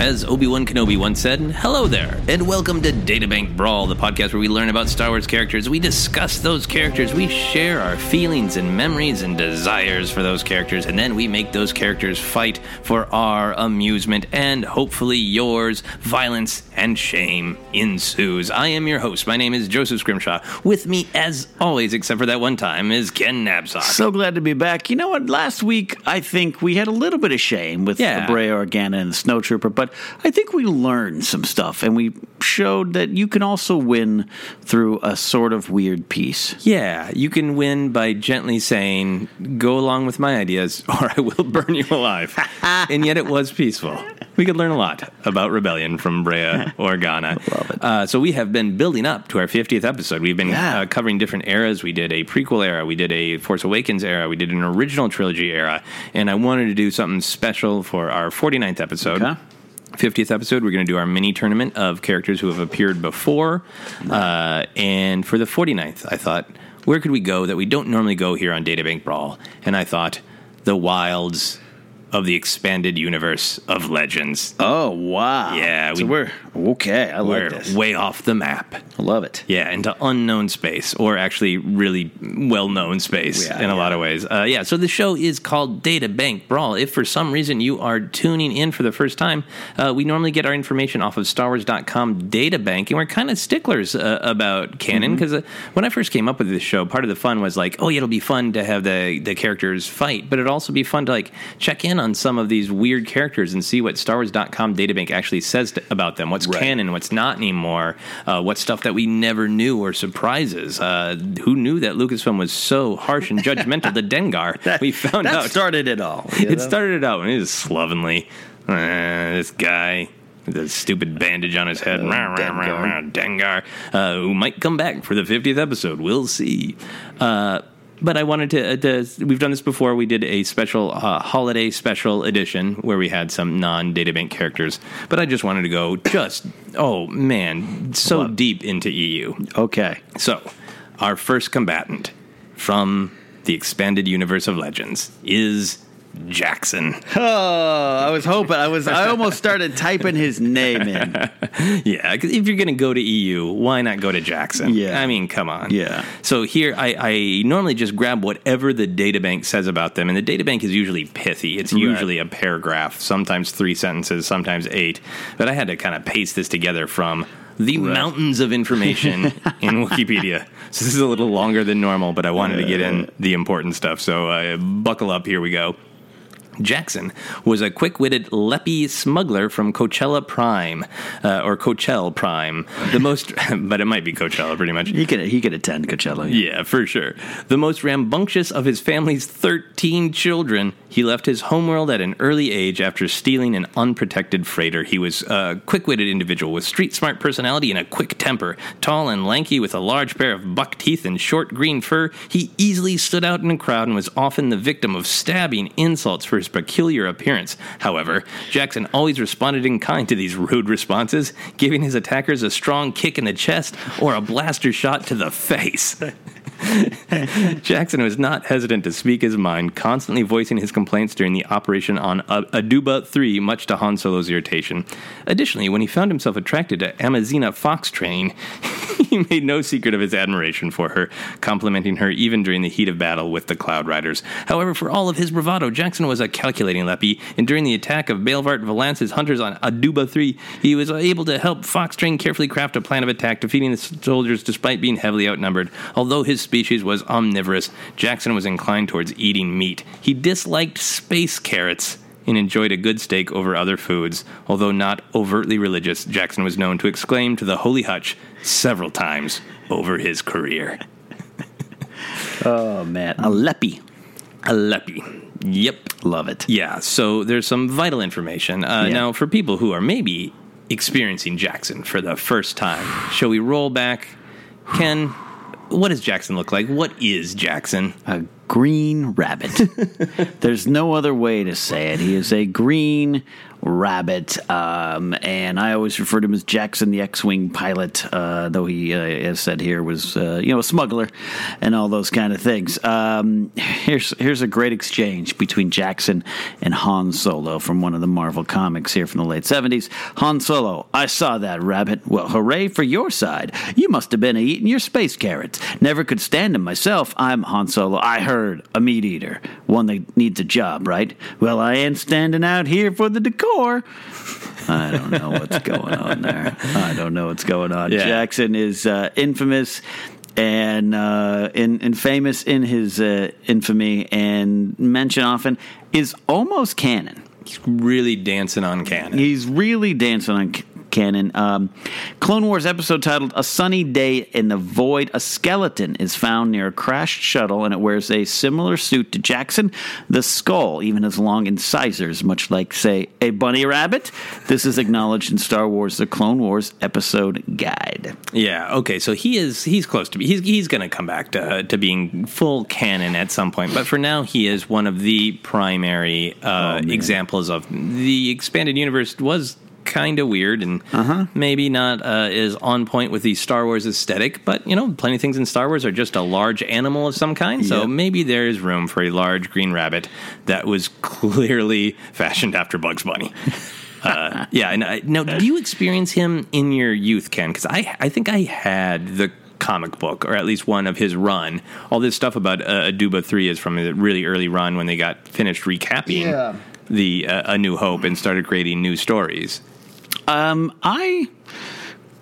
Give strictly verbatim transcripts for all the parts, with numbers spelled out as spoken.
As Obi-Wan Kenobi once said, hello there, and welcome to Databank Brawl, the podcast where we learn about Star Wars characters, we discuss those characters, we share our feelings and memories and desires for those characters, and then we make those characters fight for our amusement, and hopefully yours. Violence and shame ensues. I am your host. My name is Joseph Scrimshaw. With me, as always, except for that one time, is Ken Knapsack. So glad to be back. You know what? Last week, I think we had a little bit of shame with yeah. the Brea Organa and the Snow Trooper, but I think we learned some stuff, and we showed that you can also win through a sort of weird piece. Yeah, you can win by gently saying, go along with my ideas, or I will burn you alive. And yet it was peaceful. We could learn a lot about rebellion from Brea Organa. Love it. Uh, so we have been building up to our fiftieth episode. We've been yeah. uh, covering different eras. We did a prequel era. We did a Force Awakens era. We did an original trilogy era. And I wanted to do something special for our forty-ninth episode. Okay. fiftieth episode, we're going to do our mini tournament of characters who have appeared before. Uh, and for the forty-ninth, I thought, where could we go that we don't normally go here on Databank Brawl? And I thought, the wilds of the expanded universe of Legends. Oh, wow. Yeah. We, so we're, okay, I like this. We're way off the map. I love it. Yeah, into unknown space, or actually really well-known space yeah, in a yeah. lot of ways. Uh, yeah, so the show is called Databank Brawl. If for some reason you are tuning in for the first time, uh, we normally get our information off of Star Wars dot com Databank, and we're kind of sticklers uh, about canon, because mm-hmm. uh, when I first came up with this show, part of the fun was like, oh, yeah, it'll be fun to have the, the characters fight, but it'd also be fun to like check in on some of these weird characters and see what Star Wars dot com Databank actually says to, about them, what's right. canon, what's not anymore, uh, what's stuff that we never knew or surprises. Uh, who knew that Lucasfilm was so harsh and judgmental to Dengar? That, we found that out. That started it all. You know? It started it out, and it was slovenly. Uh, this guy... the stupid bandage on his head. Oh, rah, Dengar. Rah, rah, Dengar, uh, who might come back for the fiftieth episode. We'll see. Uh, but I wanted to, uh, to... We've done this before. We did a special uh, holiday special edition where we had some non-Databank characters. But I just wanted to go just... oh, man. So what? Deep into E U. Okay. So, our first combatant from the expanded universe of Legends is... Jaxxon. Oh, I was hoping. I was. I almost started typing his name in. Yeah, because if you're going to go to E U, why not go to Jaxxon? Yeah. I mean, come on. Yeah. So here, I, I normally just grab whatever the databank says about them, and the databank is usually pithy. It's usually right. a paragraph, sometimes three sentences, sometimes eight. But I had to kind of paste this together from... the right. mountains of information in Wikipedia. So this is a little longer than normal, but I wanted to get in the important stuff. So uh, buckle up. Here we go. Jaxxon was a quick-witted leppy smuggler from Coachella Prime, uh, or Coachella Prime, the most, but it might be Coachella pretty much. He could, he could attend Coachella. Yeah. yeah, for sure. The most rambunctious of his family's thirteen children, he left his homeworld at an early age after stealing an unprotected freighter. He was a quick-witted individual with street-smart personality and a quick temper. Tall and lanky with a large pair of buck teeth and short green fur, he easily stood out in a crowd and was often the victim of stabbing insults for his peculiar appearance. However, Jaxxon always responded in kind to these rude responses, giving his attackers a strong kick in the chest or a blaster shot to the face. Jaxxon was not hesitant to speak his mind, constantly voicing his complaints during the operation on Aduba three, much to Han Solo's irritation. Additionally, when he found himself attracted to Amazina Foxtrain, he made no secret of his admiration for her, complimenting her even during the heat of battle with the Cloud Riders. However, for all of his bravado, Jaxxon was a calculating leppy, and during the attack of Baelvart Valance's hunters on Aduba three, he was able to help Foxtrain carefully craft a plan of attack, defeating the soldiers despite being heavily outnumbered. Although his species was omnivorous, Jaxxon was inclined towards eating meat. He disliked space carrots and enjoyed a good steak over other foods. Although not overtly religious, Jaxxon was known to exclaim to the Holy Hutch several times over his career. Oh, man. A leppy. A leppy. Yep. Love it. Yeah, so there's some vital information. Uh, yeah. Now, for people who are maybe experiencing Jaxxon for the first time, shall we roll back? Ken... what does Jaxxon look like? What is Jaxxon? A green rabbit. There's no other way to say it. He is a green rabbit, um, and I always refer to him as Jaxxon, the X-Wing pilot, uh, though he, uh, as said here, was uh, you know a smuggler and all those kind of things. Um, here's here's a great exchange between Jaxxon and Han Solo from one of the Marvel comics here from the late seventies. Han Solo, I saw that rabbit. Well, hooray for your side. You must have been eating your space carrots. Never could stand him myself. I'm Han Solo. I heard a meat eater, one that needs a job, right? Well, I ain't standing out here for the decor. I don't know what's going on there. I don't know what's going on. Yeah. Jaxxon is uh, infamous and uh, in, and famous in his uh, infamy and mention often is almost canon. He's really dancing on canon. He's really dancing on canon. Canon. Um, Clone Wars episode titled A Sunny Day in the Void. A skeleton is found near a crashed shuttle, and it wears a similar suit to Jaxxon. The skull even has long incisors, much like, say, a bunny rabbit. This is acknowledged in Star Wars, The Clone Wars Episode Guide. Yeah, okay, so he is he's close to be. He's, he's going to come back to, to being full canon at some point, but for now he is one of the primary uh, oh, examples of the expanded universe was kind of weird and uh-huh. maybe not uh, is on point with the Star Wars aesthetic, but, you know, plenty of things in Star Wars are just a large animal of some kind, so yep. maybe there is room for a large green rabbit that was clearly fashioned after Bugs Bunny. uh, yeah, and I, now, did you experience him in your youth, Ken? Because I, I think I had the comic book, or at least one of his run. All this stuff about uh, Aduba three is from a really early run when they got finished recapping yeah. the uh, A New Hope and started creating new stories. Um, I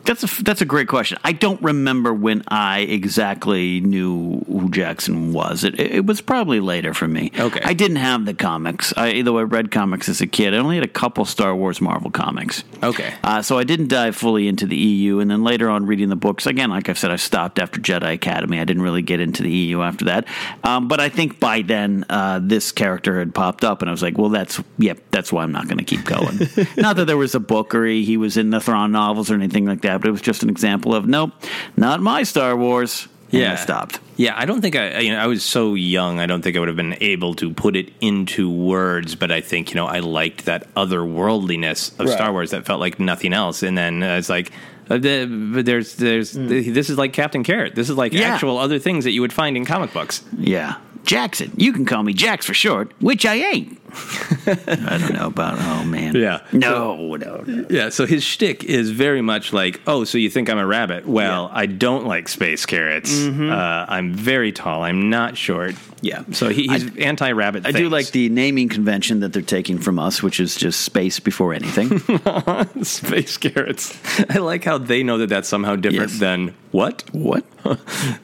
that's a that's a great question. I don't remember when I exactly knew who Jaxxon was. It it was probably later for me. Okay, I didn't have the comics. I, though I read comics as a kid, I only had a couple Star Wars Marvel comics. Okay, uh, so I didn't dive fully into the E U, and then later on reading the books again. Like I've said, I stopped after Jedi Academy. I didn't really get into the E U after that. Um, but I think by then uh, this character had popped up, and I was like, well, that's yep, yeah, that's why I'm not going to keep going. Not that there was a book or he, he was in the Thrawn novels or anything like that. But it was just an example of, nope, not my Star Wars. And yeah. I stopped. Yeah, I don't think I, you know, I was so young, I don't think I would have been able to put it into words, but I think, you know, I liked that otherworldliness of right. Star Wars that felt like nothing else. And then uh, it's like, uh, the, there's, there's, mm. this is like Captain Carrot. This is like yeah. actual other things that you would find in comic books. Yeah. Jaxxon. You can call me Jax for short, which I ain't. I don't know about, oh, man. Yeah. No, so, no, no. Yeah, so his shtick is very much like, oh, so you think I'm a rabbit. Well, yeah. I don't like space carrots. Mm-hmm. Uh, I'm very tall. I'm not short. Yeah. So he, he's I, anti-rabbit I things. Do like the naming convention that they're taking from us, which is just space before anything. Space carrots. I like how they know that that's somehow different yes. than what? What?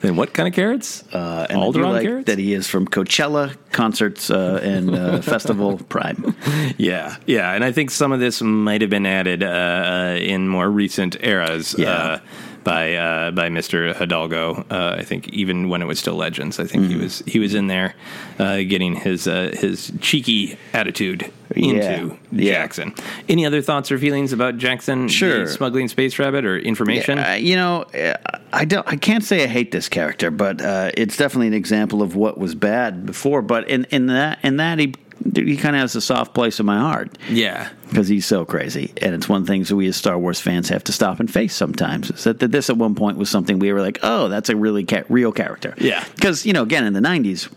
Then what kind of carrots? Uh, and Alderaan like carrots? That he is from Coachella concerts uh, and uh, Festival Prime. Yeah. Yeah. And I think some of this might have been added uh, in more recent eras. Yeah. Uh, By uh, by Mister Hidalgo, uh, I think even when it was still Legends, I think mm. he was he was in there uh, getting his uh, his cheeky attitude into yeah. Jaxxon. Yeah. Any other thoughts or feelings about Jaxxon sure. smuggling space rabbit or information? Yeah, uh, you know, I don't I can't say I hate this character, but uh, it's definitely an example of what was bad before. But in in that in that he. He kind of has a soft place in my heart. Yeah. Because he's so crazy. And it's one thing that we as Star Wars fans have to stop and face sometimes. Is that this at one point was something we were like, oh, that's a really ca- real character. Yeah. Because, you know, again, in the nineties,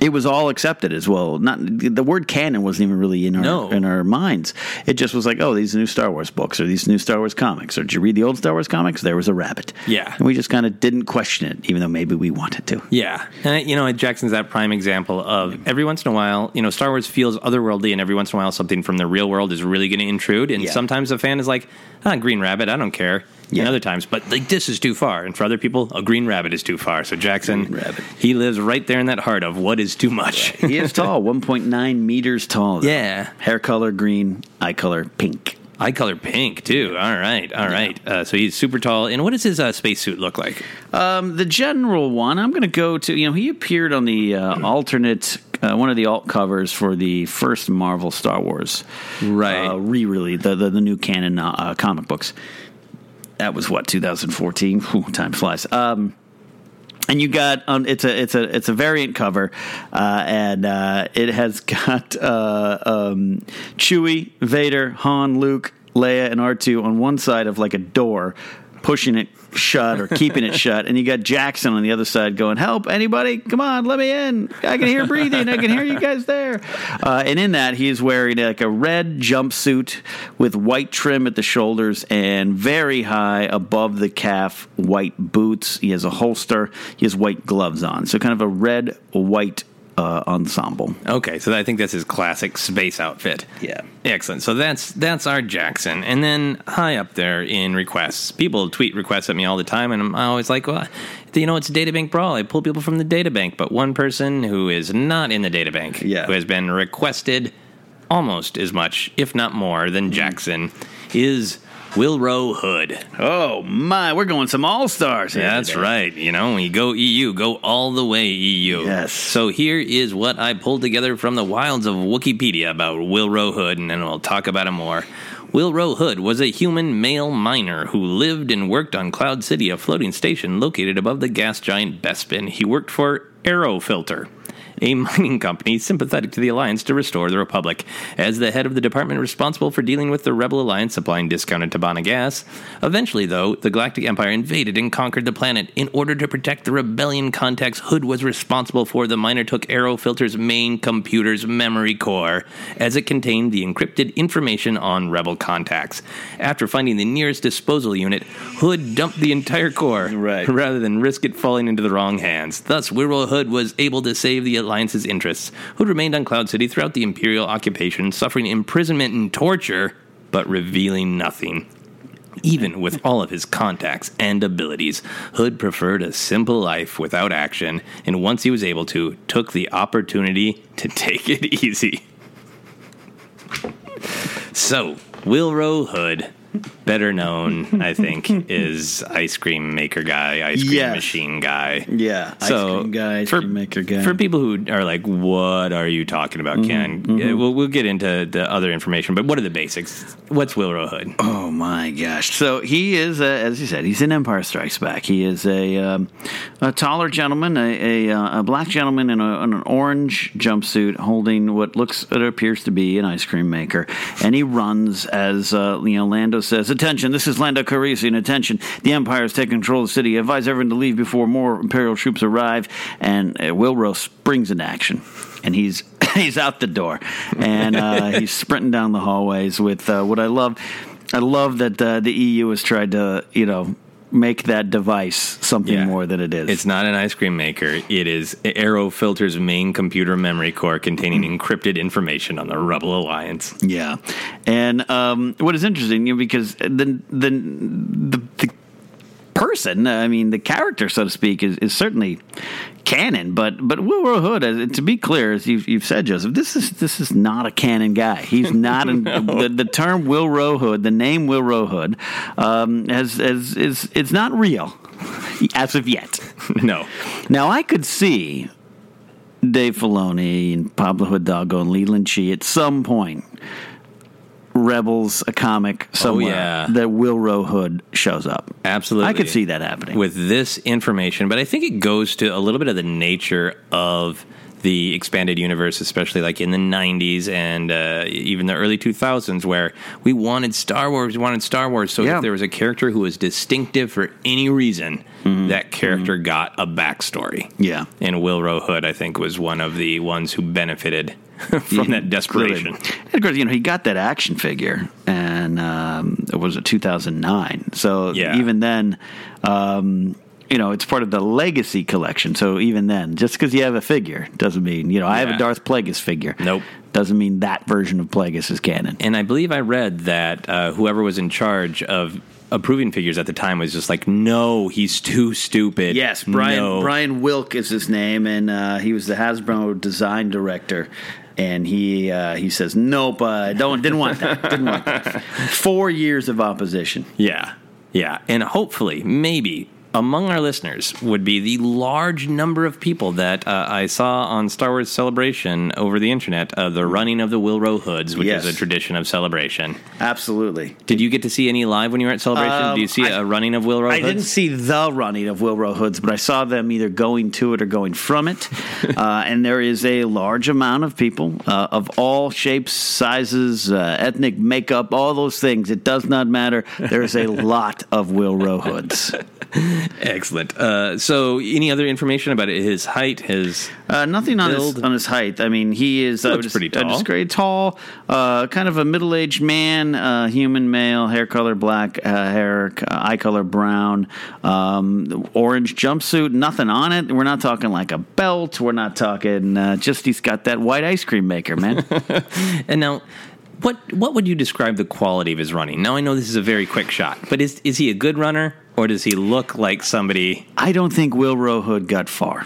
it was all accepted as well. Not the word canon wasn't even really in our no. in our minds. It just was like, oh, these new Star Wars books or these new Star Wars comics. Or did you read the old Star Wars comics? There was a rabbit. Yeah. And we just kind of didn't question it, even though maybe we wanted to. Yeah. And, you know, Jaxxon's that prime example of every once in a while, you know, Star Wars feels otherworldly, and every once in a while something from the real world is really going to intrude. And yeah. sometimes a fan is like, ah, green rabbit, I don't care. Yeah. And other times, but like this is too far, and for other people, a green rabbit is too far. So Jaxxon, he lives right there in that heart of what is too much. Yeah. He is tall, one point nine meters tall. Though. Yeah, hair color green, eye color pink. Eye color pink, too. All right. All right. Yeah. Uh, so he's super tall. And what does his uh, spacesuit look like? Um, the general one, I'm going to go to, you know, he appeared on the uh, alternate, uh, one of the alt covers for the first Marvel Star Wars. Right. Uh, re-release, the, the, the new canon uh, comic books. That was what, two thousand fourteen? Whew, time flies. Um, and you got um, it's a it's a it's a variant cover, uh, and uh, it has got uh, um, Chewie, Vader, Han, Luke, Leia, and R two on one side of like a door, pushing it shut or keeping it shut, and you got Jaxxon on the other side going, help, anybody, come on, let me in, I can hear breathing, I can hear you guys there. Uh, and in that, he's wearing like a red jumpsuit with white trim at the shoulders and very high above the calf white boots. He has a holster, he has white gloves on, so kind of a red white Uh, ensemble. Okay, so I think that's his classic space outfit. Yeah. Excellent. So that's that's our Jaxxon. And then high up there in requests, people tweet requests at me all the time, and I'm always like, well, you know, it's Databank Brawl. I pull people from the Databank, but one person who is not in the Databank, yeah. who has been requested almost as much, if not more, than Jaxxon, is Willrow Hood. Oh, my. We're going some all-stars. Yeah, that's today. Right. You know, when you go E U, go all the way E U. Yes. So here is what I pulled together from the wilds of Wikipedia about Willrow Hood, and then we'll talk about him more. Willrow Hood was a human male miner who lived and worked on Cloud City, a floating station located above the gas giant Bespin. He worked for Aerofilter, a mining company sympathetic to the Alliance to restore the Republic. As the head of the department responsible for dealing with the Rebel Alliance supplying discounted Tabana gas, eventually, though, the Galactic Empire invaded and conquered the planet. In order to protect the rebellion contacts Hood was responsible for, the miner took Aerofilter's main computer's memory core, as it contained the encrypted information on Rebel contacts. After finding the nearest disposal unit, Hood dumped the entire core, right, rather than risk it falling into the wrong hands. Thus, Willrow Hood was able to save the Alliance's interests. Hood remained on Cloud City throughout the Imperial occupation, suffering imprisonment and torture, but revealing nothing. Even with all of his contacts and abilities, Hood preferred a simple life without action, and once he was able to, took the opportunity to take it easy. So, Willrow Hood, better known, I think, is ice cream maker guy, ice cream yes. machine guy. Yeah, ice so cream guy, ice for, cream maker guy. For people who are like, what are you talking about, mm-hmm, Ken? Mm-hmm. We'll, we'll get into the other information, but what are the basics? What's Willrow Hood? Oh, my gosh. So he is, a, as you said, he's in Empire Strikes Back. He is a um, a taller gentleman, a, a, a black gentleman in, a, in an orange jumpsuit holding what looks, it appears to be an ice cream maker, and he runs as, uh, you know, Lando says, "Attention, this is Lando Calrissian. Attention, the Empire has taken control of the city. Advise everyone to leave before more Imperial troops arrive." And uh, Willrow springs into action, and he's he's out the door, and uh, he's sprinting down the hallways with uh, what I love. I love that uh, the E U has tried to, you know, make that device something yeah. more than it is. It's not an ice cream maker. It is Aerofilter's main computer memory core containing encrypted information on the Rebel Alliance. Yeah. And um, what is interesting, you know, because the the the, the person, I mean, the character, so to speak, is, is certainly canon, but but Willrow Hood, to be clear, as you've, you've said, Joseph, this is this is not a canon guy. He's not in, no. the, the term Willrow Hood, the name Willrow Hood, um, has as is it's not real as of yet. No. Now I could see Dave Filoni and Pablo Hidalgo and Leland Chi at some point. Rebels, a comic somewhere, oh, yeah. that Willrow Hood shows up. Absolutely. I could see that happening. With this information, but I think it goes to a little bit of the nature of the expanded universe, especially like in the nineties and uh, even the early two thousands, where we wanted Star Wars, we wanted Star Wars, so yeah. if there was a character who was distinctive for any reason, mm-hmm. that character mm-hmm. got a backstory. Yeah. And Willrow Hood, I think, was one of the ones who benefited from that desperation. And of course, you know, he got that action figure, and um, it was two thousand nine. So yeah. even then, um, you know, it's part of the legacy collection. So even then, just because you have a figure doesn't mean, you know, yeah. I have a Darth Plagueis figure. Nope. Doesn't mean that version of Plagueis is canon. And I believe I read that uh, whoever was in charge of approving figures at the time was just like, no, he's too stupid. Yes, Brian no. Brian Wilk is his name, and uh, he was the Hasbro design director. And he uh, he says, nope, uh, don't didn't want that. Didn't want that. Four years of opposition. Yeah, yeah, and hopefully, maybe among our listeners would be the large number of people that uh, I saw on Star Wars Celebration over the internet, uh, the running of the Willrow Hoods, which yes. is a tradition of Celebration. Absolutely. Did you get to see any live when you were at Celebration? Um, Did you see I, a running of Willrow Hoods? I didn't see the running of Willrow Hoods, but I saw them either going to it or going from it. uh, and there is a large amount of people uh, of all shapes, sizes, uh, ethnic makeup, all those things. It does not matter. There is a lot of Willrow Hoods. Excellent. Uh, so, any other information about it? His height, his uh, nothing on his, on his height. I mean, he is uh, pretty tall. Uh, just very tall, uh, kind of a middle-aged man, uh, human male, hair color black, uh, hair eye color brown, um, orange jumpsuit, nothing on it. We're not talking like a belt. We're not talking uh, just he's got that white ice cream maker, man. And now, what what would you describe the quality of his running? Now, I know this is a very quick shot, but is is he a good runner? Or does he look like somebody? I don't think Willrow Hood got far.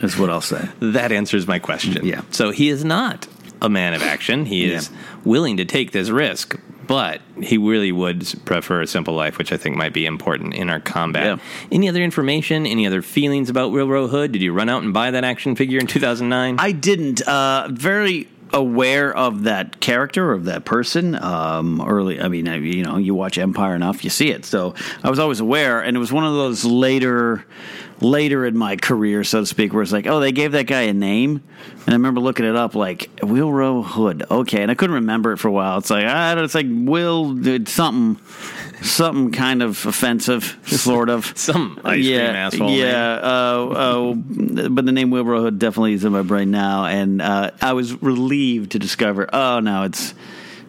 That's what I'll say. That answers my question. Yeah. So he is not a man of action. He is yeah. willing to take this risk, but he really would prefer a simple life, which I think might be important in our combat. Yeah. Any other information? Any other feelings about Willrow Hood? Did you run out and buy that action figure in two thousand nine? I didn't. Uh, very... aware of that character, of that person, um, early. I mean, you know, you watch Empire enough, you see it. So I was always aware, and it was one of those later, later in my career, so to speak, where it's like, oh, they gave that guy a name, and I remember looking it up, like Willrow Hood, okay, and I couldn't remember it for a while. It's like I don't. It's like Will did something, something kind of offensive, sort of some ice yeah, cream asshole. Yeah, uh, uh, but the name Willrow Hood definitely is in my brain now, and uh, I was relieved to discover, oh no, it's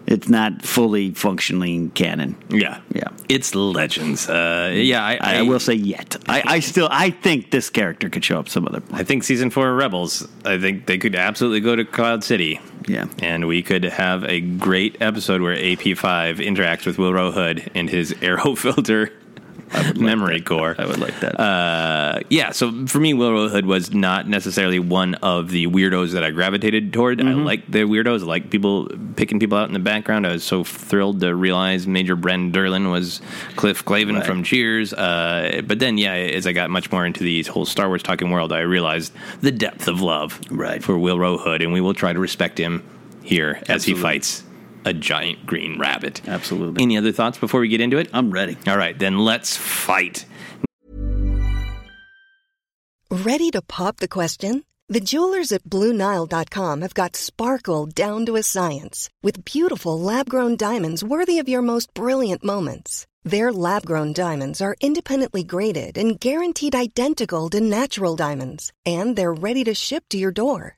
it's not fully functioning canon. Yeah, yeah, it's Legends. Uh, yeah, I, I, I will say yet. I, I still I think this character could show up some other point. I think season four of Rebels. I think they could absolutely go to Cloud City. Yeah, and we could have a great episode where A P five interacts with Willrow Hood and his Aerofilter memory like core. I would like that. Uh, yeah, so for me, Willrow Hood was not necessarily one of the weirdos that I gravitated toward. Mm-hmm. I like the weirdos. I like people picking people out in the background. I was so thrilled to realize Major Bren Derlin was Cliff Clavin right. from Cheers. Uh, but then, yeah, as I got much more into the whole Star Wars talking world, I realized the depth of love right. for Willrow Hood, and we will try to respect him here Absolutely. As he fights a giant green rabbit. Absolutely. Any other thoughts before we get into it? I'm ready. All right, then let's fight. Ready to pop the question? The jewelers at Blue Nile dot com have got sparkle down to a science with beautiful lab-grown diamonds worthy of your most brilliant moments. Their lab-grown diamonds are independently graded and guaranteed identical to natural diamonds, and they're ready to ship to your door.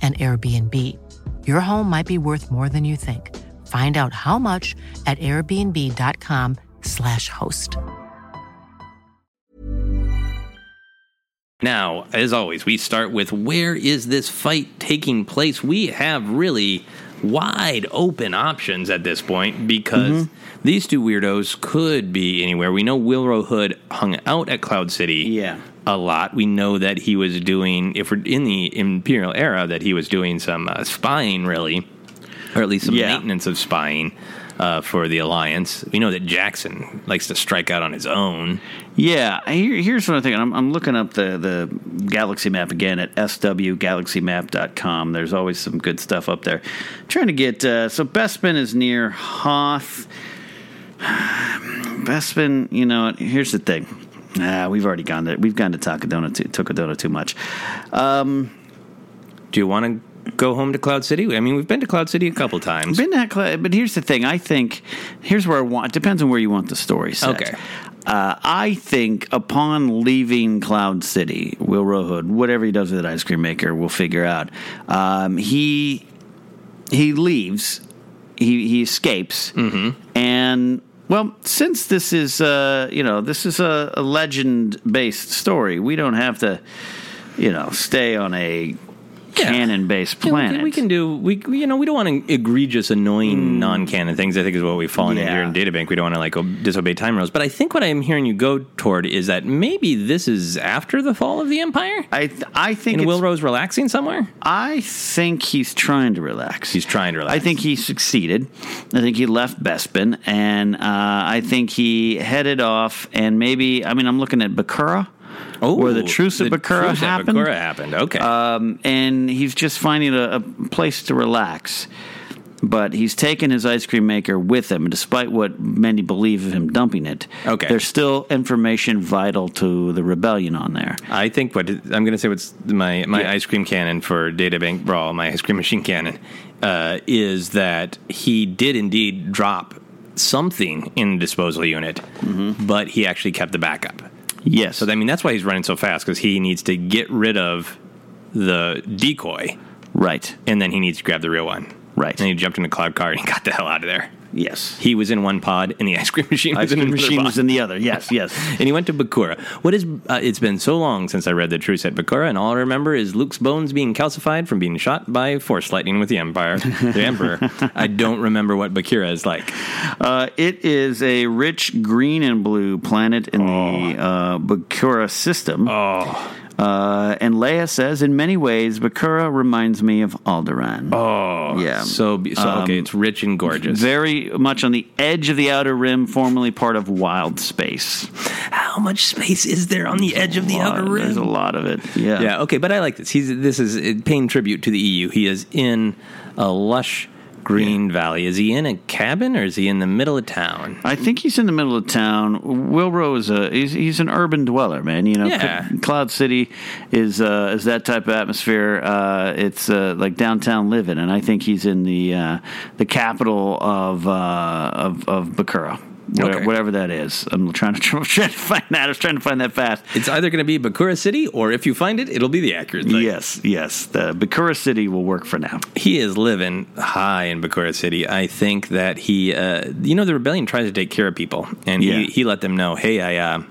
an Airbnb. Your home might be worth more than you think. Find out how much at airbnb dot com slash host. Now, as always, we start with where is this fight taking place? We have really wide open options at this point because mm-hmm. these two weirdos could be anywhere. We know Willrow Hood hung out at Cloud City. Yeah. A lot. We know that he was doing, if we're in the Imperial era, that he was doing some uh, spying, really. or at least some yeah. maintenance of spying uh, for the Alliance. We know that Jackson likes to strike out on his own. Yeah, Here, here's what I'm thinking. I'm, I'm looking up the, the galaxy map again at s w galaxy map dot com. There's always some good stuff up there. I'm trying to get... Uh, so Bespin is near Hoth. Bespin, you know, here's the thing. Ah, we've already gone to we've gone to Takodana too, Takodana too much. Um, Do you want to go home to Cloud City? I mean, we've been to Cloud City a couple times. Been to Cloud, but here's the thing. I think here's where I want. Depends on where you want the story set. Okay. Uh, I think upon leaving Cloud City, Willrow Hood, whatever he does with that ice cream maker, we'll figure out. Um, he he leaves. He he escapes mm-hmm. and. Well, since this is, uh, you know, this is a, a legend-based story, we don't have to, you know, stay on a yeah. canon-based planet. Yeah, we, can, we can do, we you know, we don't want egregious, annoying mm. non-canon things, I think is what we've fallen yeah. into here in Databank. We don't want to, like, ob- disobey time rules. But I think what I'm hearing you go toward is that maybe this is after the fall of the Empire? I th- I think And Willrow's relaxing somewhere? I think he's trying to relax. He's trying to relax. I think he succeeded. I think he left Bespin, and uh, I think he headed off, and maybe, I mean, I'm looking at Bakura. Oh, where the Truce of Bakura happened. Bakura happened. Okay, um, and he's just finding a, a place to relax. But he's taken his ice cream maker with him, despite what many believe of him dumping it. Okay, there's still information vital to the rebellion on there. I think what I'm going to say what's my my yeah. ice cream cannon for Databank Brawl, my ice cream machine cannon, uh, is that he did indeed drop something in the disposal unit, mm-hmm. but he actually kept the backup. Yes. So, I mean, that's why he's running so fast, because he needs to get rid of the decoy. Right. And then he needs to grab the real one. Right. And he jumped in a cloud car and he got the hell out of there. Yes. He was in one pod, and the ice cream machine ice was in the machine was in the other. Yes, yes. And he went to Bakura. What is? Uh, it's been so long since I read the Truce at Bakura, and all I remember is Luke's bones being calcified from being shot by Force Lightning with the Empire. The Emperor. I don't remember what Bakura is like. Uh, it is a rich green and blue planet in oh. the uh, Bakura system. Oh. Uh, and Leia says, in many ways, Bakura reminds me of Alderaan. Oh, yeah. So, so um, okay, it's rich and gorgeous. Very much on the edge of the outer rim, formerly part of wild space. How much space is there on there's the edge of the outer rim? There's a lot of it. Yeah. Yeah. Okay, but I like this. He's this is paying tribute to the E U. He is in a lush green yeah. valley. Is he in a cabin or is he in the middle of town? I think he's in the middle of town. Willrow is a he's, he's an urban dweller, man. You know, yeah. C- Cloud City is uh, is that type of atmosphere. Uh, it's uh, like downtown living, and I think he's in the uh, the capital of uh, of, of Bakura. Whatever, okay. whatever that is. I'm trying to, trying to find that. I was trying to find that fast. It's either going to be Bakura City, or if you find it, it'll be the accurate thing. Yes, yes. The Bakura City will work for now. He is living high in Bakura City. I think that he, uh, you know, the rebellion tries to take care of people, and yeah. he, he let them know, hey, I... Uh,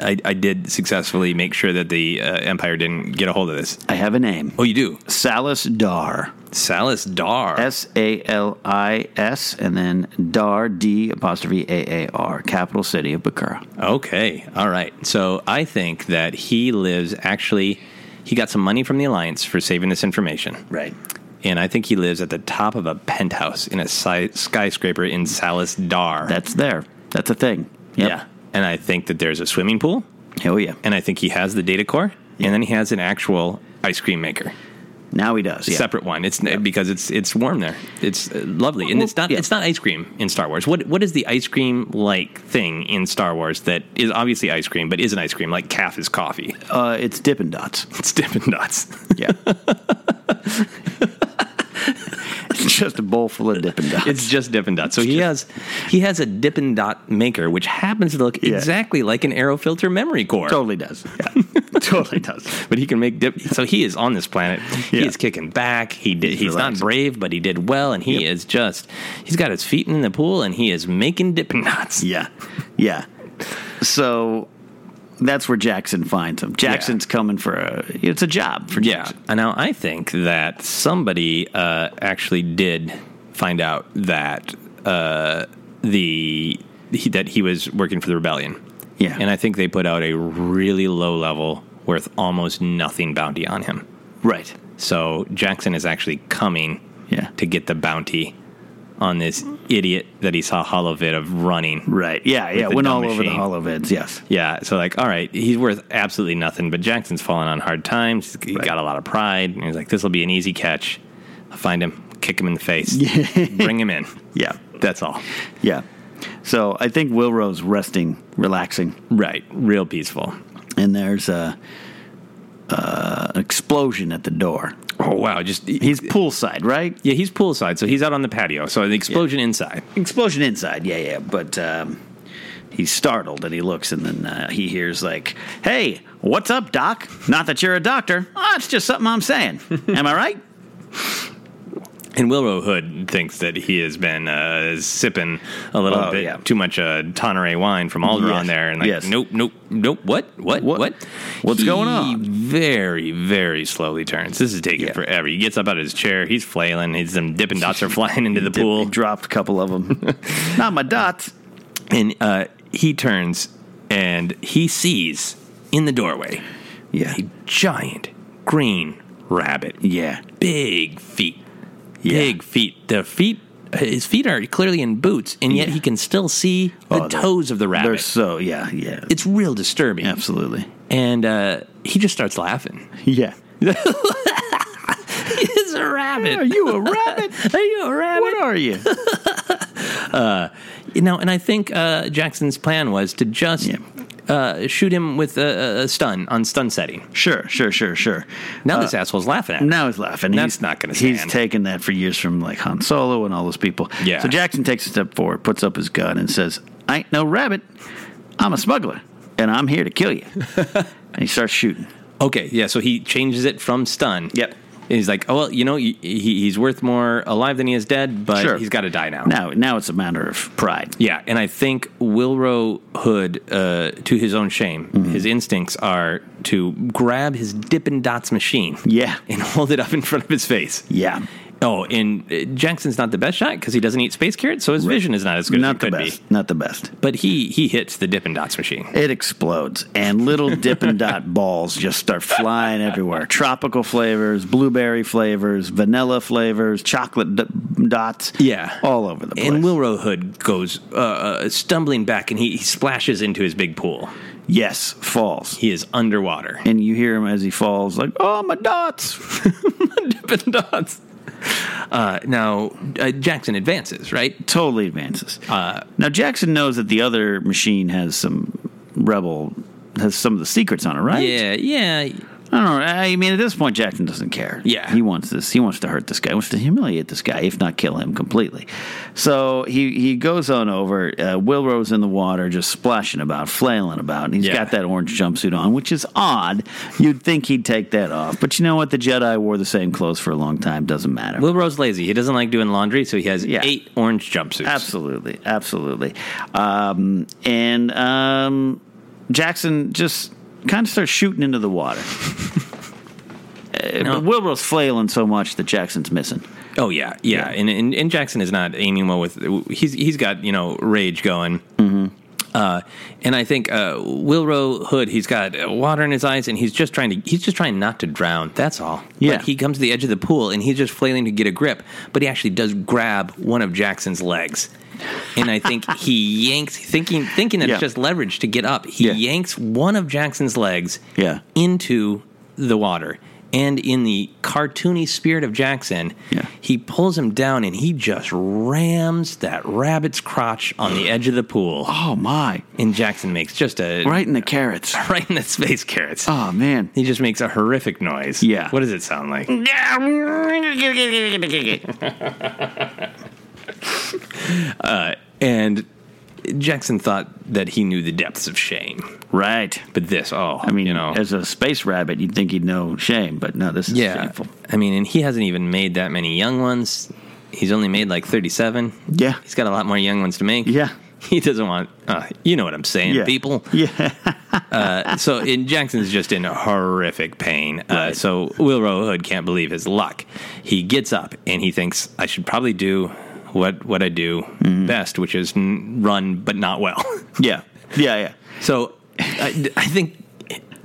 I, I did successfully make sure that the uh, Empire didn't get a hold of this. I have a name. Oh, you do? Salis D'aar. Salis D'aar. S A L I S and then Dar, D apostrophe A A R, capital city of Bakura. Okay. All right. So I think that he lives, actually, he got some money from the Alliance for saving this information. Right. And I think he lives at the top of a penthouse in a si- skyscraper in Salis D'aar. That's there. That's a thing. Yep. Yeah. And I think that there's a swimming pool. Oh, yeah. And I think he has the data core. Yeah. And then he has an actual ice cream maker. Now he does. A yeah. separate one. It's yeah. because it's it's warm there. It's lovely. Well, and it's not yeah. it's not ice cream in Star Wars. What What is the ice cream-like thing in Star Wars that is obviously ice cream, but isn't ice cream, like calf is coffee? Uh, it's Dippin' Dots. It's Dippin' Dots. Yeah. It's just a bowl full of Dippin' Dots. It's just Dippin' Dots. So he has he has a Dippin' Dot maker, which happens to look yeah. exactly like an Aerofilter memory core. Totally does. Yeah. Totally does. But he can make dip. So he is on this planet. Yeah. He is kicking back. He did. He's, he's not brave, but he did well, and he yep. is just. He's got his feet in the pool, and he is making Dippin' Dots. Yeah, yeah. So. That's where Jackson finds him. Jackson's yeah. coming for a... It's a job for yeah. Jackson. Yeah. Now, I think that somebody uh, actually did find out that uh, the he, that he was working for the rebellion. Yeah. And I think they put out a really low level worth almost nothing bounty on him. Right. So Jackson is actually coming yeah. to get the bounty on this idiot that he saw Holovid of running. Right. Yeah, yeah. Went all machine. over the Holovids, yes. Yeah, so like, all right, he's worth absolutely nothing, but Jackson's fallen on hard times. He's right. got a lot of pride, and he's like, this will be an easy catch. I'll find him, kick him in the face, bring him in. Yeah. That's all. Yeah. So I think Willrow's resting, relaxing. Right. Real peaceful. And there's a, a explosion at the door. Oh, wow. Just He's poolside, right? Yeah, he's poolside, so he's out on the patio. So the explosion yeah. inside. Explosion inside, yeah, yeah. But um, he's startled, and he looks, and then uh, he hears, like, hey, what's up, Doc? Not that you're a doctor. Oh, it's just something I'm saying. Am I right? And Willrow Hood thinks that he has been uh, sipping a little oh, bit yeah. too much uh, Tanneray wine from Alderaan yes. there. And like, yes. nope, nope, nope, what, what, what? what? What's he going on? He very, very slowly turns. This is taking yeah. forever. He gets up out of his chair. He's flailing. He's, some Dippin' Dots are flying into the Dip, pool. He dropped a couple of them. Not my dots. And uh, he turns, and he sees in the doorway yeah. a giant green rabbit. Yeah. Big feet. Yeah. Big feet. The feet, his feet are clearly in boots, and yet yeah. he can still see the oh, toes of the rabbit. They're so, yeah, yeah. It's real disturbing. Absolutely. And uh, he just starts laughing. Yeah. He's a rabbit. Are you a rabbit? Are you a rabbit? What are you? uh, you know, and I think uh, Jackson's plan was to just... Yeah. Uh, shoot him with a, a stun on stun setting. Sure, sure, sure, sure. Now uh, this asshole's laughing at him. Now he's laughing. That's he's not going to stand. He's taken that for years from like Han Solo and all those people. Yeah. So Jaxxon takes a step forward, puts up his gun, and says, I ain't no rabbit. I'm a smuggler, and I'm here to kill you. And he starts shooting. Okay, yeah, so he changes it from stun. Yep. And he's like, oh, well, you know, he, he's worth more alive than he is dead, but sure. he's got to die now. Now now it's a matter of pride. Yeah, and I think Willrow Hood, uh, to his own shame, mm-hmm. his instincts are to grab his Dippin' Dots machine yeah. and hold it up in front of his face. Yeah. Oh, and Jackson's not the best shot because he doesn't eat space carrots, so his right. vision is not as good not as it could best. be. Not the best. But he, he hits the Dippin' Dots machine. It explodes, and little Dippin' Dot balls just start flying everywhere. Tropical flavors, blueberry flavors, vanilla flavors, chocolate d- dots. Yeah. All over the place. And Willrow Hood goes uh, uh, stumbling back, and he, he splashes into his big pool. Yes, falls. He is underwater. And you hear him as he falls, like, oh, my dots! My Dippin' Dots! Uh, now, uh, Jaxxon advances, right? Totally advances. Uh, now, Jaxxon knows that the other machine has some rebel, has some of the secrets on it, right? Yeah, yeah. I don't know. I mean, at this point, Jaxxon doesn't care. Yeah. He wants this. He wants to hurt this guy. He wants to humiliate this guy, if not kill him completely. So he, he goes on over. Uh, Willrow's in the water, just splashing about, flailing about. And he's yeah. got that orange jumpsuit on, which is odd. You'd think he'd take that off. But you know what? The Jedi wore the same clothes for a long time. Doesn't matter. Willrow's lazy. He doesn't like doing laundry, so he has yeah. eight orange jumpsuits. Absolutely. Absolutely. Um, and um, Jaxxon just... kind of starts shooting into the water. uh, no. But Willrow's flailing so much that Jackson's missing. Oh yeah, yeah, yeah. And, and and Jaxxon is not aiming well with. He's he's got you know rage going. Mm-hmm. Uh, and I think uh, Willrow Hood, he's got water in his eyes, and he's just trying to he's just trying not to drown. That's all. Yeah. Like he comes to the edge of the pool, and he's just flailing to get a grip, but he actually does grab one of Jackson's legs. And I think he yanks, thinking thinking that yeah. it's just leverage to get up, he yeah. yanks one of Jackson's legs yeah. into the water. And in the cartoony spirit of Jaxxon, yeah. he pulls him down, and he just rams that rabbit's crotch on the edge of the pool. Oh, my. And Jaxxon makes just a... Right in the carrots. Right in the space carrots. Oh, man. He just makes a horrific noise. Yeah. What does it sound like? Uh, and Jaxxon thought that he knew the depths of shame. Right. But this, oh, I mean, you know. As a space rabbit, you'd think he'd know shame, but no, this is yeah. shameful. I mean, and he hasn't even made that many young ones. He's only made like thirty-seven. Yeah. He's got a lot more young ones to make. Yeah. He doesn't want, uh, you know what I'm saying, yeah. people. Yeah. uh, so in, Jackson's just in horrific pain. Right. Uh, so Willrow Hood can't believe his luck. He gets up and he thinks, I should probably do... What what I do mm. best, which is n- run, but not well. yeah, yeah, yeah. So I, I think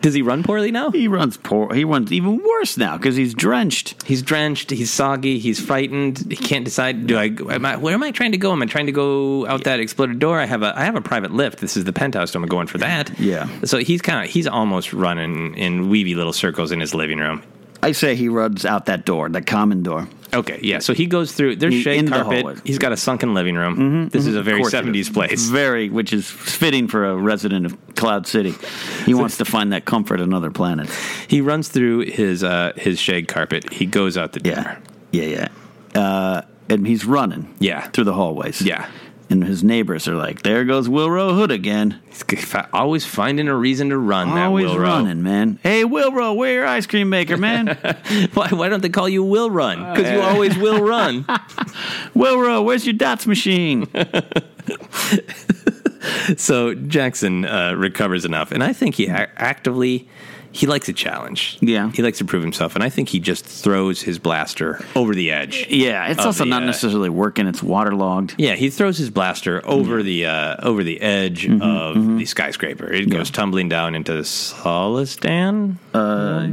Does he run poorly now? He runs poor. He runs even worse now because he's drenched. He's drenched. He's soggy. He's frightened. He can't decide. Do I? Am I? Where am I trying to go? Am I trying to go out that exploded door? I have a. I have a private lift. This is the penthouse. So I'm going for that. Yeah. So he's kind of. He's almost running in weavy little circles in his living room. I say he runs out that door, that common door. Okay, yeah. So he goes through. There's shade carpet. The He's got a sunken living room. Mm-hmm, this mm-hmm. is a very seventies place. Very, which is fitting for a resident of Cloud City. He wants to find that comfort on other planets. He runs through his uh, his shade carpet. He goes out the yeah. door. Yeah, yeah. Uh, and he's running. Yeah, through the hallways. Yeah. And his neighbors are like, "There goes Willrow Hood again." He's always finding a reason to run. Always that Willrow. running, man. Hey, Willrow, where your ice cream maker, man? why, why don't they call you Will Run? Because uh, you always will run. Willrow, where's your dots machine? So Jackson uh, recovers enough, and I think he a- actively. He likes a challenge. Yeah. He likes to prove himself, and I think he just throws his blaster over the edge. Yeah, it's also the, not necessarily uh, working. It's waterlogged. Yeah, he throws his blaster over mm-hmm. the uh, over the edge mm-hmm, of mm-hmm. the skyscraper. It yeah. goes tumbling down into Salis D'ar? Uh,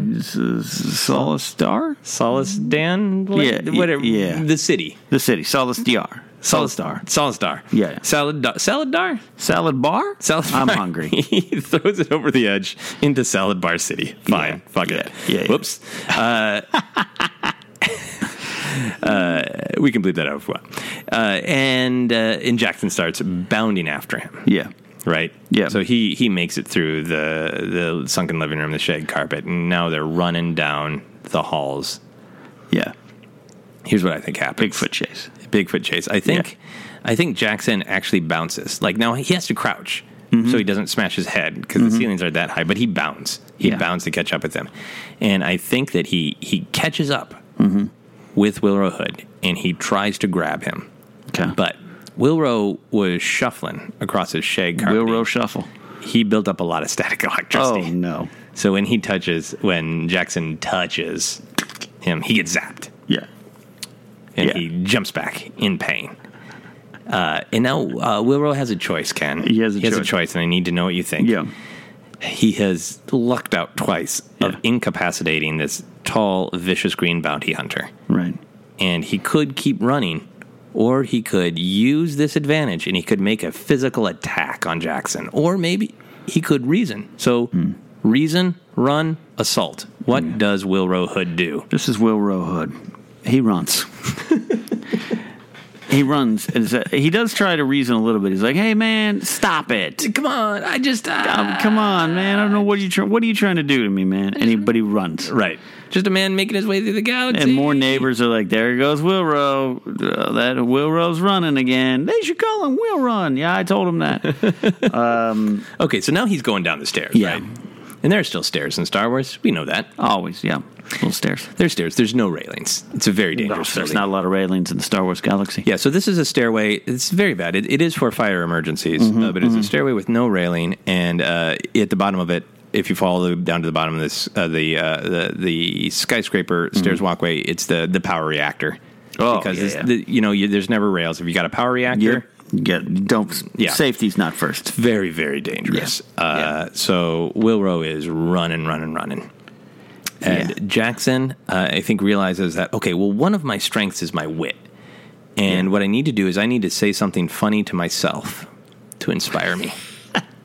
Salis D'ar? Salis D'ar? Yeah. Whatever. Yeah. The city. The city. Salis D'ar. Salis D'ar. Salis D'ar. Yeah. yeah. Salad da- Salad D'ar? Salad Bar? Salad bar. I'm hungry. He throws it over the edge into Salad Bar City. Fine. Yeah. Fuck yeah. it. Yeah. yeah. Whoops. Uh, uh, we can bleep that out if we want. Uh, and, uh, and Jackson starts bounding after him. Yeah. Right? Yeah. So he, he makes it through the, the sunken living room, the shag carpet, and now they're running down the halls. Yeah. Here's what I think happens. Bigfoot chase. Bigfoot chase. I think, yeah. I think Jackson actually bounces. Like now he has to crouch mm-hmm. so he doesn't smash his head because mm-hmm. the ceilings are that high. But he bounds. He yeah. bounds to catch up with them, and I think that he he catches up mm-hmm. with Willrow Hood and he tries to grab him. Okay, but Willrow was shuffling across his shag carpet. Willrow shuffle. He built up a lot of static electricity. Oh no! So when he touches, when Jackson touches him, he gets zapped. Yeah. And yeah. he jumps back in pain. Uh, and now uh, Willrow has a choice, Ken. He has a he choice. He has a choice, and I need to know what you think. Yeah. He has lucked out twice yeah. of incapacitating this tall, vicious green bounty hunter. Right. And he could keep running, or he could use this advantage, and he could make a physical attack on Jackson. Or maybe he could reason. So mm. reason, run, assault. What yeah. does Willrow Hood do? This is Willrow Hood. He runs. he runs. A, he does try to reason a little bit. He's like, "Hey, man, stop it! Come on, I just uh, um, come on, man. I don't know what you tra- what are you trying to do to me, man?" And he, but he runs. Right. Just a man making his way through the galaxy. And more neighbors are like, "There goes Willrow. Uh, that Willrow's running again. They should call him Will Run." Yeah, I told him that. um, okay, so now he's going down the stairs. Yeah. Right? And there are still stairs in Star Wars. We know that. Always, yeah. Little stairs. There's stairs. There's no railings. It's a very dangerous no, There's not a lot of railings in the Star Wars galaxy. Yeah, so this is a stairway. It's very bad. It, it is for fire emergencies, mm-hmm, uh, but it's mm-hmm. a stairway with no railing. And uh, at the bottom of it, if you follow down to the bottom of this, uh, the, uh, the the skyscraper mm-hmm. stairs walkway, it's the, the power reactor. Oh, because yeah, yeah. The, you know, you, there's never rails. If you got a power reactor... You're- Yeah, don't. Yeah. Safety's not first. It's very, very dangerous. Yeah. Uh, yeah. So Willrow is running, running, running, and yeah. Jackson, uh, I think, realizes that okay, well, one of my strengths is my wit, and yeah. what I need to do is I need to say something funny to myself to inspire me.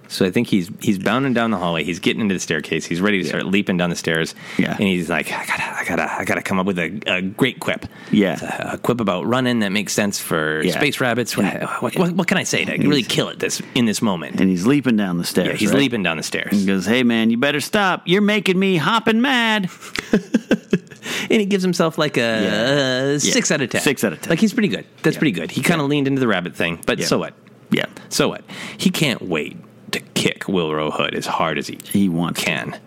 So I think he's he's bounding down the hallway. He's getting into the staircase. He's ready to yeah. start leaping down the stairs. Yeah. And he's like, I gotta, I gotta, I gotta come up with a, a great quip. Yeah, a, a quip about running that makes sense for yeah. space rabbits. What, yeah. what, what, what can I say to and really kill it this in this moment? And he's leaping down the stairs. Yeah, he's right? leaping down the stairs. And he goes, "Hey man, you better stop. You're making me hopping mad." And he gives himself like a yeah. uh, six yeah. out of ten. Six out of ten. Like he's pretty good. That's yeah. pretty good. He kind of yeah. leaned into the rabbit thing, but yeah. so what? Yeah. So what? He can't wait to kick Willrow Hood as hard as he, he wants can. To.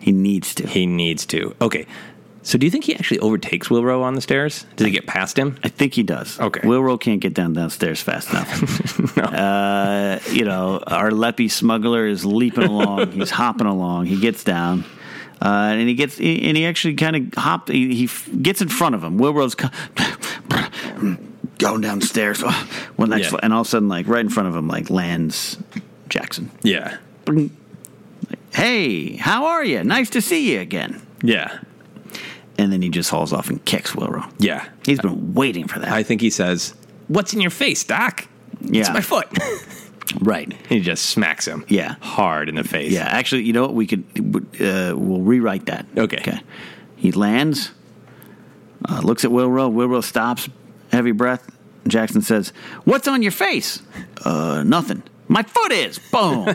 He needs to. He needs to. Okay. So do you think he actually overtakes Willrow on the stairs? Does I, he get past him? I think he does. Okay. Willrow can't get down downstairs fast enough. no. uh, you know, our leppy smuggler is leaping along. He's hopping along. He gets down. Uh, and he gets, and he actually kind of hopped. He, he gets in front of him. Willrow's going downstairs. One next, yeah. And all of a sudden, like right in front of him, like lands Jackson. Yeah. Like, hey, how are you? Nice to see you again. Yeah. And then he just hauls off and kicks Willrow. Yeah. He's been waiting for that. I think he says, what's in your face, Doc? Yeah. It's my foot. Right. And he just smacks him. Yeah. Hard in the face. Yeah. Actually, you know what? We could, uh, we'll rewrite that. Okay. Okay. He lands, uh, looks at Willrow. Willrow stops, heavy breath. Jackson says, what's on your face? Uh, nothing. My foot is. Boom.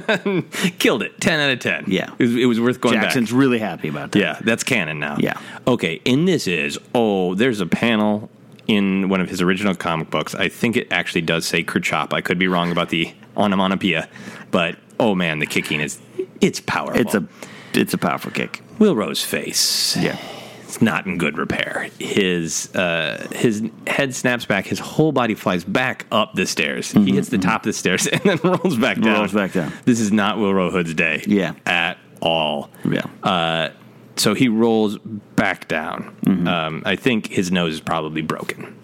Killed it. ten out of ten. Yeah. It was, it was worth going Jackson's back. Jackson's really happy about that. Yeah. That's canon now. Yeah. Okay. And this is, oh, there's a panel in one of his original comic books. I think it actually does say Kerchop. I could be wrong about the onomatopoeia, but oh man, the kicking is, it's powerful. It's a, it's a powerful kick. Willrow's face. Yeah. It's not in good repair. His uh, his head snaps back. His whole body flies back up the stairs. Mm-hmm, he hits the mm-hmm. top of the stairs and then rolls back down. Rolls back down. This is not Willrow Hood's day. Yeah. At all. Yeah. Uh, so he rolls back down. Mm-hmm. Um, I think his nose is probably broken.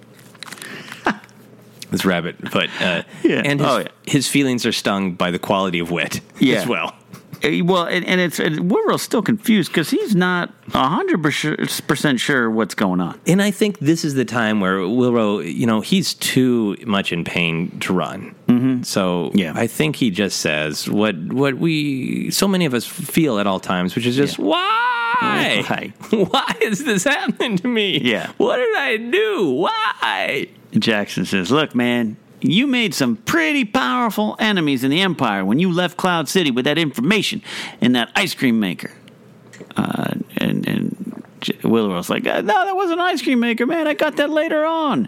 This rabbit foot. Uh, yeah. And his, oh, yeah. his feelings are stung by the quality of wit yeah. as well. Well, and, and it's and Willrow's still confused because he's not one hundred percent sure what's going on. And I think this is the time where Willrow, you know, he's too much in pain to run. Mm-hmm. So yeah. I think he just says what what we, so many of us feel at all times, which is just, yeah. why? Why? Why is this happening to me? Yeah. What did I do? Why? Jackson says, look, man. You made some pretty powerful enemies in the Empire when you left Cloud City with that information and that ice cream maker. Uh, and and Willrow's like, no, that wasn't an ice cream maker, man. I got that later on.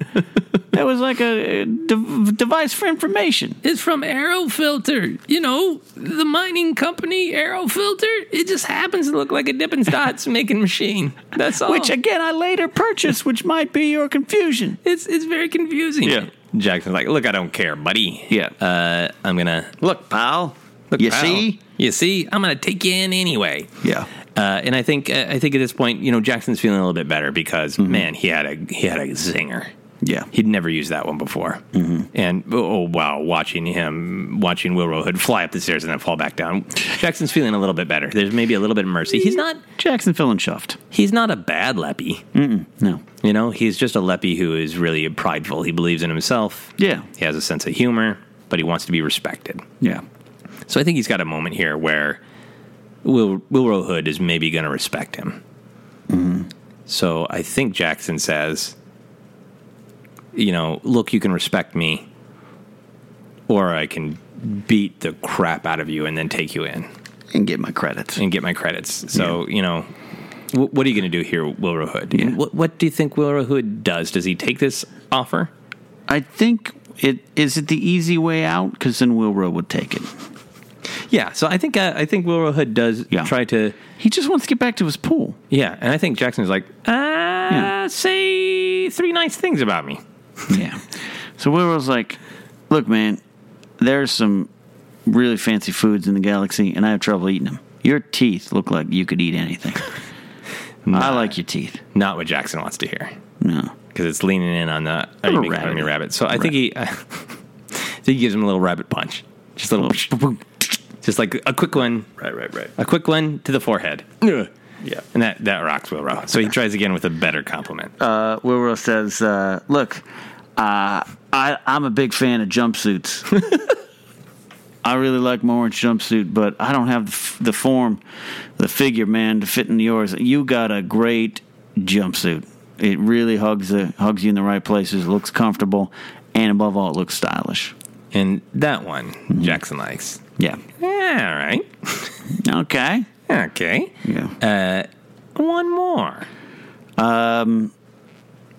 That was like a de- device for information. It's from Aerofilter. You know, the mining company Aerofilter. It just happens to look like a Dippin' Dots making machine. That's all. Which, again, I later purchased, which might be your confusion. It's it's very confusing. Yeah. Jackson's like, look, I don't care, buddy. Yeah. Uh, I'm going to... Look, pal. Look, you pal. see? You see? I'm going to take you in anyway. Yeah. Uh, and I think uh, I think at this point, you know, Jackson's feeling a little bit better because, mm-hmm. man, he had a he had a zinger. Yeah. He'd never used that one before. Mm-hmm. And, oh, wow, watching him, watching Willrow Hood fly up the stairs and then fall back down. Jackson's feeling a little bit better. There's maybe a little bit of mercy. He's not... Jackson feeling chuffed. He's not a bad leppy. Mm-mm, no. You know, he's just a leppy who is really prideful. He believes in himself. Yeah. He has a sense of humor, but he wants to be respected. Yeah. So I think he's got a moment here where Will, Willrow Hood is maybe going to respect him. Mm-hmm. So I think Jackson says... You know, look, you can respect me, or I can beat the crap out of you and then take you in. And get my credits. And get my credits. So, yeah. you know, w- what are you going to do here, Willrow Hood? Yeah. What, what do you think Willrow Hood does? Does he take this offer? I think it is it the easy way out, because then Willrow would take it. Yeah, so I think uh, I think Willrow Hood does yeah. try to... He just wants to get back to his pool. Yeah, and I think Jackson's like, uh, yeah. say three nice things about me. Yeah. So Willrow's like, look, man, there's some really fancy foods in the galaxy, and I have trouble eating them. Your teeth look like you could eat anything. Not, I like your teeth. Not what Jackson wants to hear. No. Because it's leaning in on the, are you making fun of me, rabbit? So I rabbit. think he uh, I think he gives him a little rabbit punch. Just a little, little just like a quick one. Right, right, right. A quick one to the forehead. Ugh. Yeah. And that, that rocks Willrow. So he tries again with a better compliment. Uh, Willrow says, uh, look, uh, I, I'm a big fan of jumpsuits. I really like my orange jumpsuit, but I don't have the, f- the form, the figure, man, to fit in yours. You got a great jumpsuit. It really hugs the, hugs you in the right places, looks comfortable, and above all, it looks stylish. And that one mm-hmm. Jackson likes. Yeah. Yeah, all right. Okay. Okay. Yeah. Uh, one more. Um,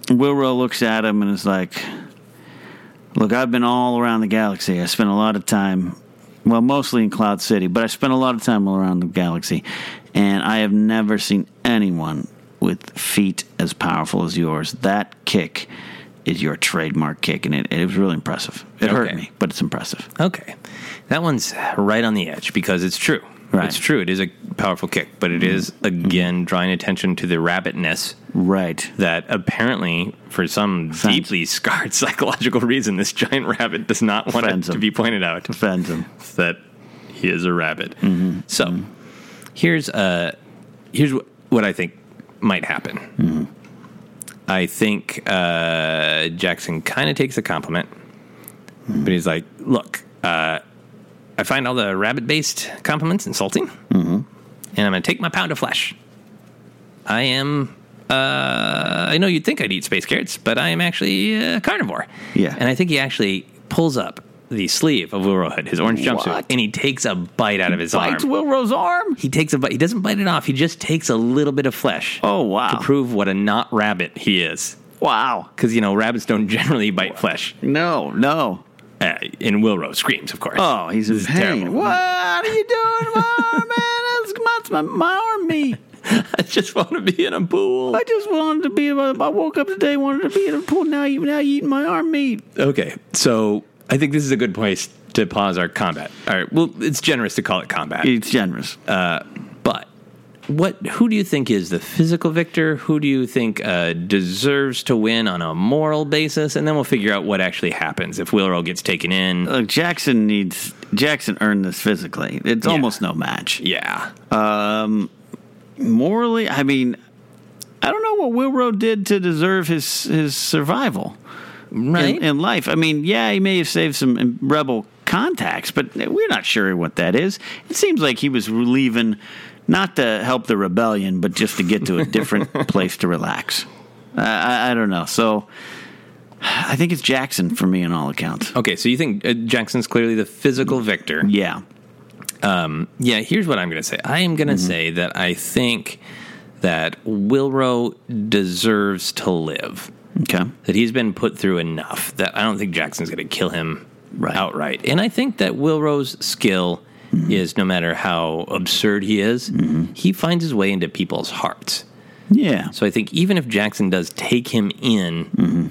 Willrow looks at him and is like, look, I've been all around the galaxy. I spent a lot of time, well, mostly in Cloud City, but I spent a lot of time all around the galaxy, and I have never seen anyone with feet as powerful as yours. That kick is your trademark kick, and it, it was really impressive. It okay. hurt me, but it's impressive. Okay. That one's right on the edge because it's true. Right. It's true. It is a powerful kick, but it mm-hmm. is, again, drawing attention to the rabbitness. Right. That apparently, for some Fends. deeply scarred psychological reason, this giant rabbit does not want it to be pointed out. Offends him. That he is a rabbit. Mm-hmm. So, mm-hmm. Here's uh, here's what I think might happen. Mm-hmm. I think uh, Jaxxon kind of takes a compliment, mm-hmm. but he's like, look, uh, I find all the rabbit-based compliments insulting, mm-hmm. and I'm going to take my pound of flesh. I am... Uh, I know you'd think I'd eat space carrots, but I am actually a carnivore. Yeah. And I think he actually pulls up the sleeve of Willrow Hood, his orange jumpsuit, what? and he takes a bite out he of his bites arm. Bites Willrow's arm? He takes a bite. He doesn't bite it off. He just takes a little bit of flesh. Oh, wow. To prove what a not rabbit he is. Wow. Because, you know, rabbits don't generally bite what? flesh. No, no. Uh, and Willrow screams, of course. Oh, he's in pain. Terrible. What are you doing, my arm, man? That's my, my arm meat. I just want to be in a pool. I just wanted to be. I woke up today, wanted to be in a pool. Now you, now you eating my arm meat. Okay, so I think this is a good place to pause our combat. All right, well, it's generous to call it combat. It's generous. Uh, but what? Who do you think is the physical victor? Who do you think uh, deserves to win on a moral basis? And then we'll figure out what actually happens if Willrow gets taken in. Look, Jaxxon needs Jaxxon earned this physically. It's yeah. almost no match. Yeah. Um. Morally, I mean, I don't know what Willrow did to deserve his, his survival right. in, in life. I mean, yeah, he may have saved some rebel contacts, but we're not sure what that is. It seems like he was leaving not to help the rebellion, but just to get to a different place to relax. Uh, I, I don't know. So I think it's Jaxxon for me on all accounts. Okay, so you think uh, Jackson's clearly the physical victor. Yeah. Um, yeah, here's what I'm going to say. I am going to mm-hmm. say that I think that Willrow deserves to live. Okay. That he's been put through enough that I don't think Jackson's going to kill him right. outright. And I think that Willrow's skill mm-hmm. is, no matter how absurd he is, mm-hmm. he finds his way into people's hearts. Yeah. So I think even if Jaxxon does take him in mm-hmm.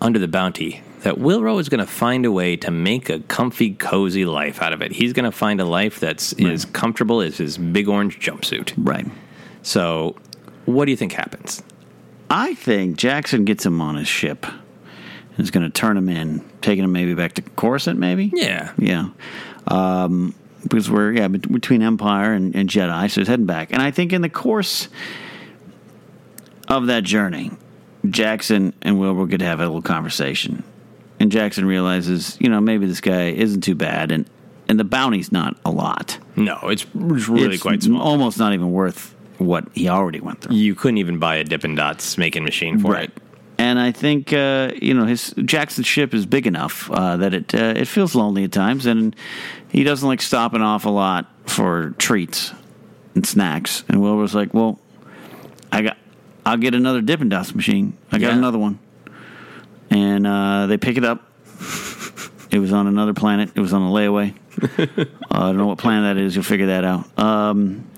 under the bounty... that Willrow is going to find a way to make a comfy, cozy life out of it. He's going to find a life that's right. as comfortable as his big orange jumpsuit. Right. So, what do you think happens? I think Jaxxon gets him on his ship and is going to turn him in, taking him maybe back to Coruscant, maybe? Yeah. Yeah. Um, because we're yeah between Empire and, and Jedi, so he's heading back. And I think in the course of that journey, Jaxxon and Willrow could have a little conversation. And Jaxxon realizes, you know, maybe this guy isn't too bad, and, and the bounty's not a lot. No, it's, it's really it's quite small. Almost not even worth what he already went through. You couldn't even buy a Dippin' Dots making machine for right. it. And I think, uh, you know, his Jackson's ship is big enough uh, that it uh, it feels lonely at times, and he doesn't like stopping off a lot for treats and snacks. And Wilbur's like, well, I got, I'll get another Dippin' Dots machine. I got yeah. another one. And uh, they pick it up. It was on another planet. It was on a layaway. uh, I don't know what planet that is. You'll figure that out. Um,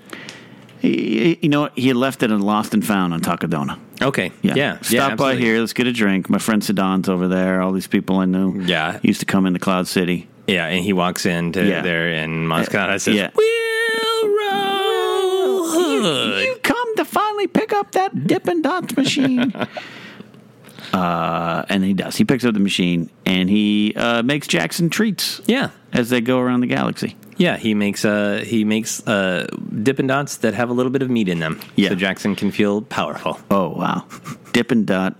he, he, you know, he had left it and lost and found on Takodana. Okay. Yeah. yeah. Stop yeah, by here. Let's get a drink. My friend Sedan's over there. All these people I knew yeah. used to come into Cloud City. Yeah, and he walks into yeah. there in Moscow. I says, yeah. Willrow Hood. You, you come to finally pick up that Dippin' Dots machine. Uh, and he does. He picks up the machine, and he uh, makes Jaxxon treats. Yeah, as they go around the galaxy. Yeah, he makes uh, he makes uh, Dippin' Dots that have a little bit of meat in them. Yeah. So Jaxxon can feel powerful. Oh wow, Dippin' Dot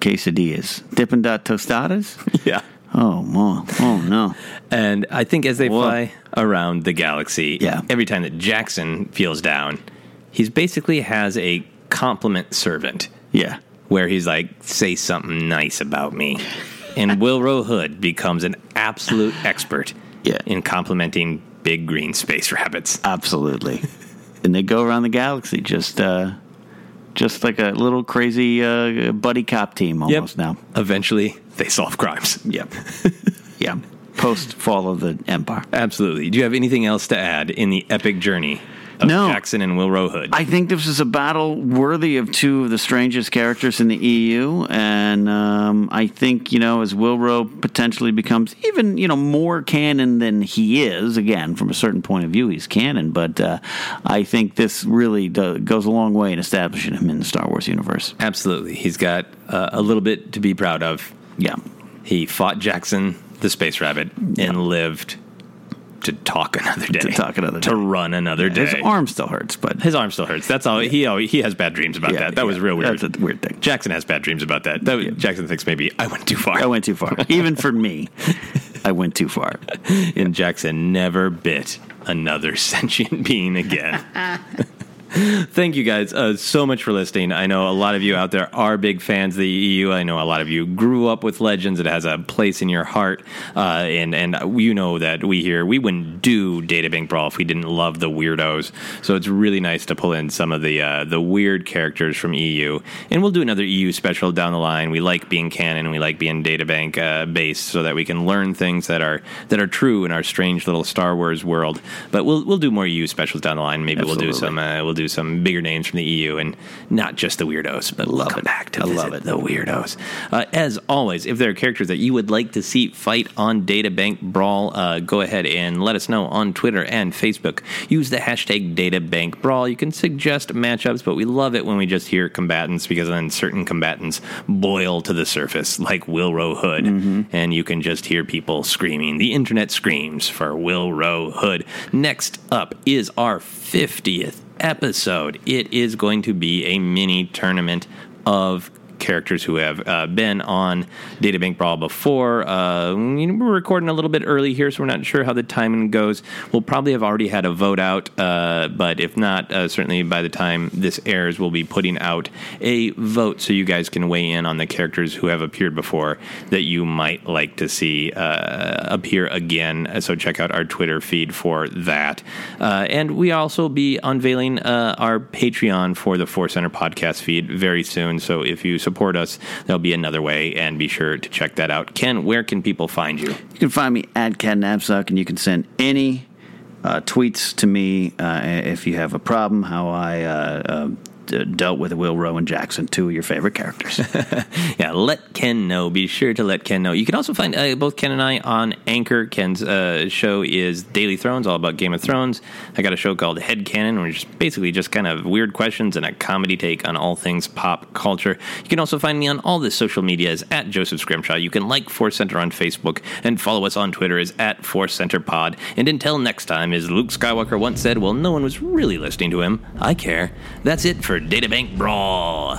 quesadillas, Dippin' Dot tostadas. Yeah. Oh no! Oh no! And I think as they Whoa. fly around the galaxy, yeah. every time that Jaxxon feels down, he basically has a compliment servant. Yeah. Where he's like, say something nice about me. And Willrow Hood becomes an absolute expert yeah. in complimenting big green space rabbits. Absolutely. And they go around the galaxy just uh, just like a little crazy uh, buddy cop team almost yep. now. Eventually, they solve crimes. Yep. yeah. Post fall of the Empire. Absolutely. Do you have anything else to add in the epic journey? Of no. Jaxxon and Willrow Hood. I think this is a battle worthy of two of the strangest characters in the E U, and um, I think, you know, as Willrow potentially becomes even, you know, more canon than he is, again, from a certain point of view, he's canon, but uh, I think this really do- goes a long way in establishing him in the Star Wars universe. Absolutely. He's got uh, a little bit to be proud of. Yeah. He fought Jaxxon, the space rabbit, yeah. and lived to talk another day. To talk another day. To run another yeah, day. His arm still hurts, but... His arm still hurts. That's all. He always, he has bad dreams about yeah, that. That yeah, was real weird. That's a weird thing. Jaxxon has bad dreams about that. that was, yeah. Jaxxon thinks maybe I went too far. I went too far. Even for me, I went too far. And Jaxxon never bit another sentient being again. Thank you guys uh, so much for listening. I know a lot of you out there are big fans of the E U. I know a lot of you grew up with Legends. It has a place in your heart. Uh, and, and you know that we here, we wouldn't do Databank Brawl if we didn't love the weirdos. So it's really nice to pull in some of the uh, the weird characters from E U. And we'll do another E U special down the line. We like being canon. We like being Databank uh, based so that we can learn things that are that are true in our strange little Star Wars world. But we'll we'll do more E U specials down the line. Maybe Absolutely. we'll do some... Uh, we'll do Do some bigger names from the E U and not just the weirdos, but love come it. back to I love it. the weirdos. Uh, as always, if there are characters that you would like to see fight on Databank Brawl, uh, go ahead and let us know on Twitter and Facebook. Use the hashtag Databank Brawl. You can suggest matchups, but we love it when we just hear combatants because then certain combatants boil to the surface, like Willrow Hood, mm-hmm. and you can just hear people screaming. The internet screams for Willrow Hood. Next up is our fiftieth episode. It is going to be a mini tournament of characters who have uh, been on Databank Brawl before. Uh, we're recording a little bit early here, so we're not sure how the timing goes. We'll probably have already had a vote out, uh, but if not, uh, certainly by the time this airs, we'll be putting out a vote so you guys can weigh in on the characters who have appeared before that you might like to see uh, appear again. So check out our Twitter feed for that. Uh, and we also be unveiling uh, our Patreon for the Force Center podcast feed very soon, so if you support support us, there'll be another way, and be sure to check that out. Ken, where can people find you? You can find me at Ken Knapsack, and you can send any uh, tweets to me uh, if you have a problem, how I... Uh, uh dealt with Willrow and Jaxxon, two of your favorite characters. yeah, let Ken know. Be sure to let Ken know. You can also find uh, both Ken and I on Anchor. Ken's uh, show is Daily Thrones, all about Game of Thrones. I got a show called Headcanon, which is basically just kind of weird questions and a comedy take on all things pop culture. You can also find me on all the social medias at Joseph Scrimshaw. You can like Force Center on Facebook and follow us on Twitter is at Force Center Pod. And until next time, as Luke Skywalker once said, well, no one was really listening to him. I care. That's it for Databank Brawl.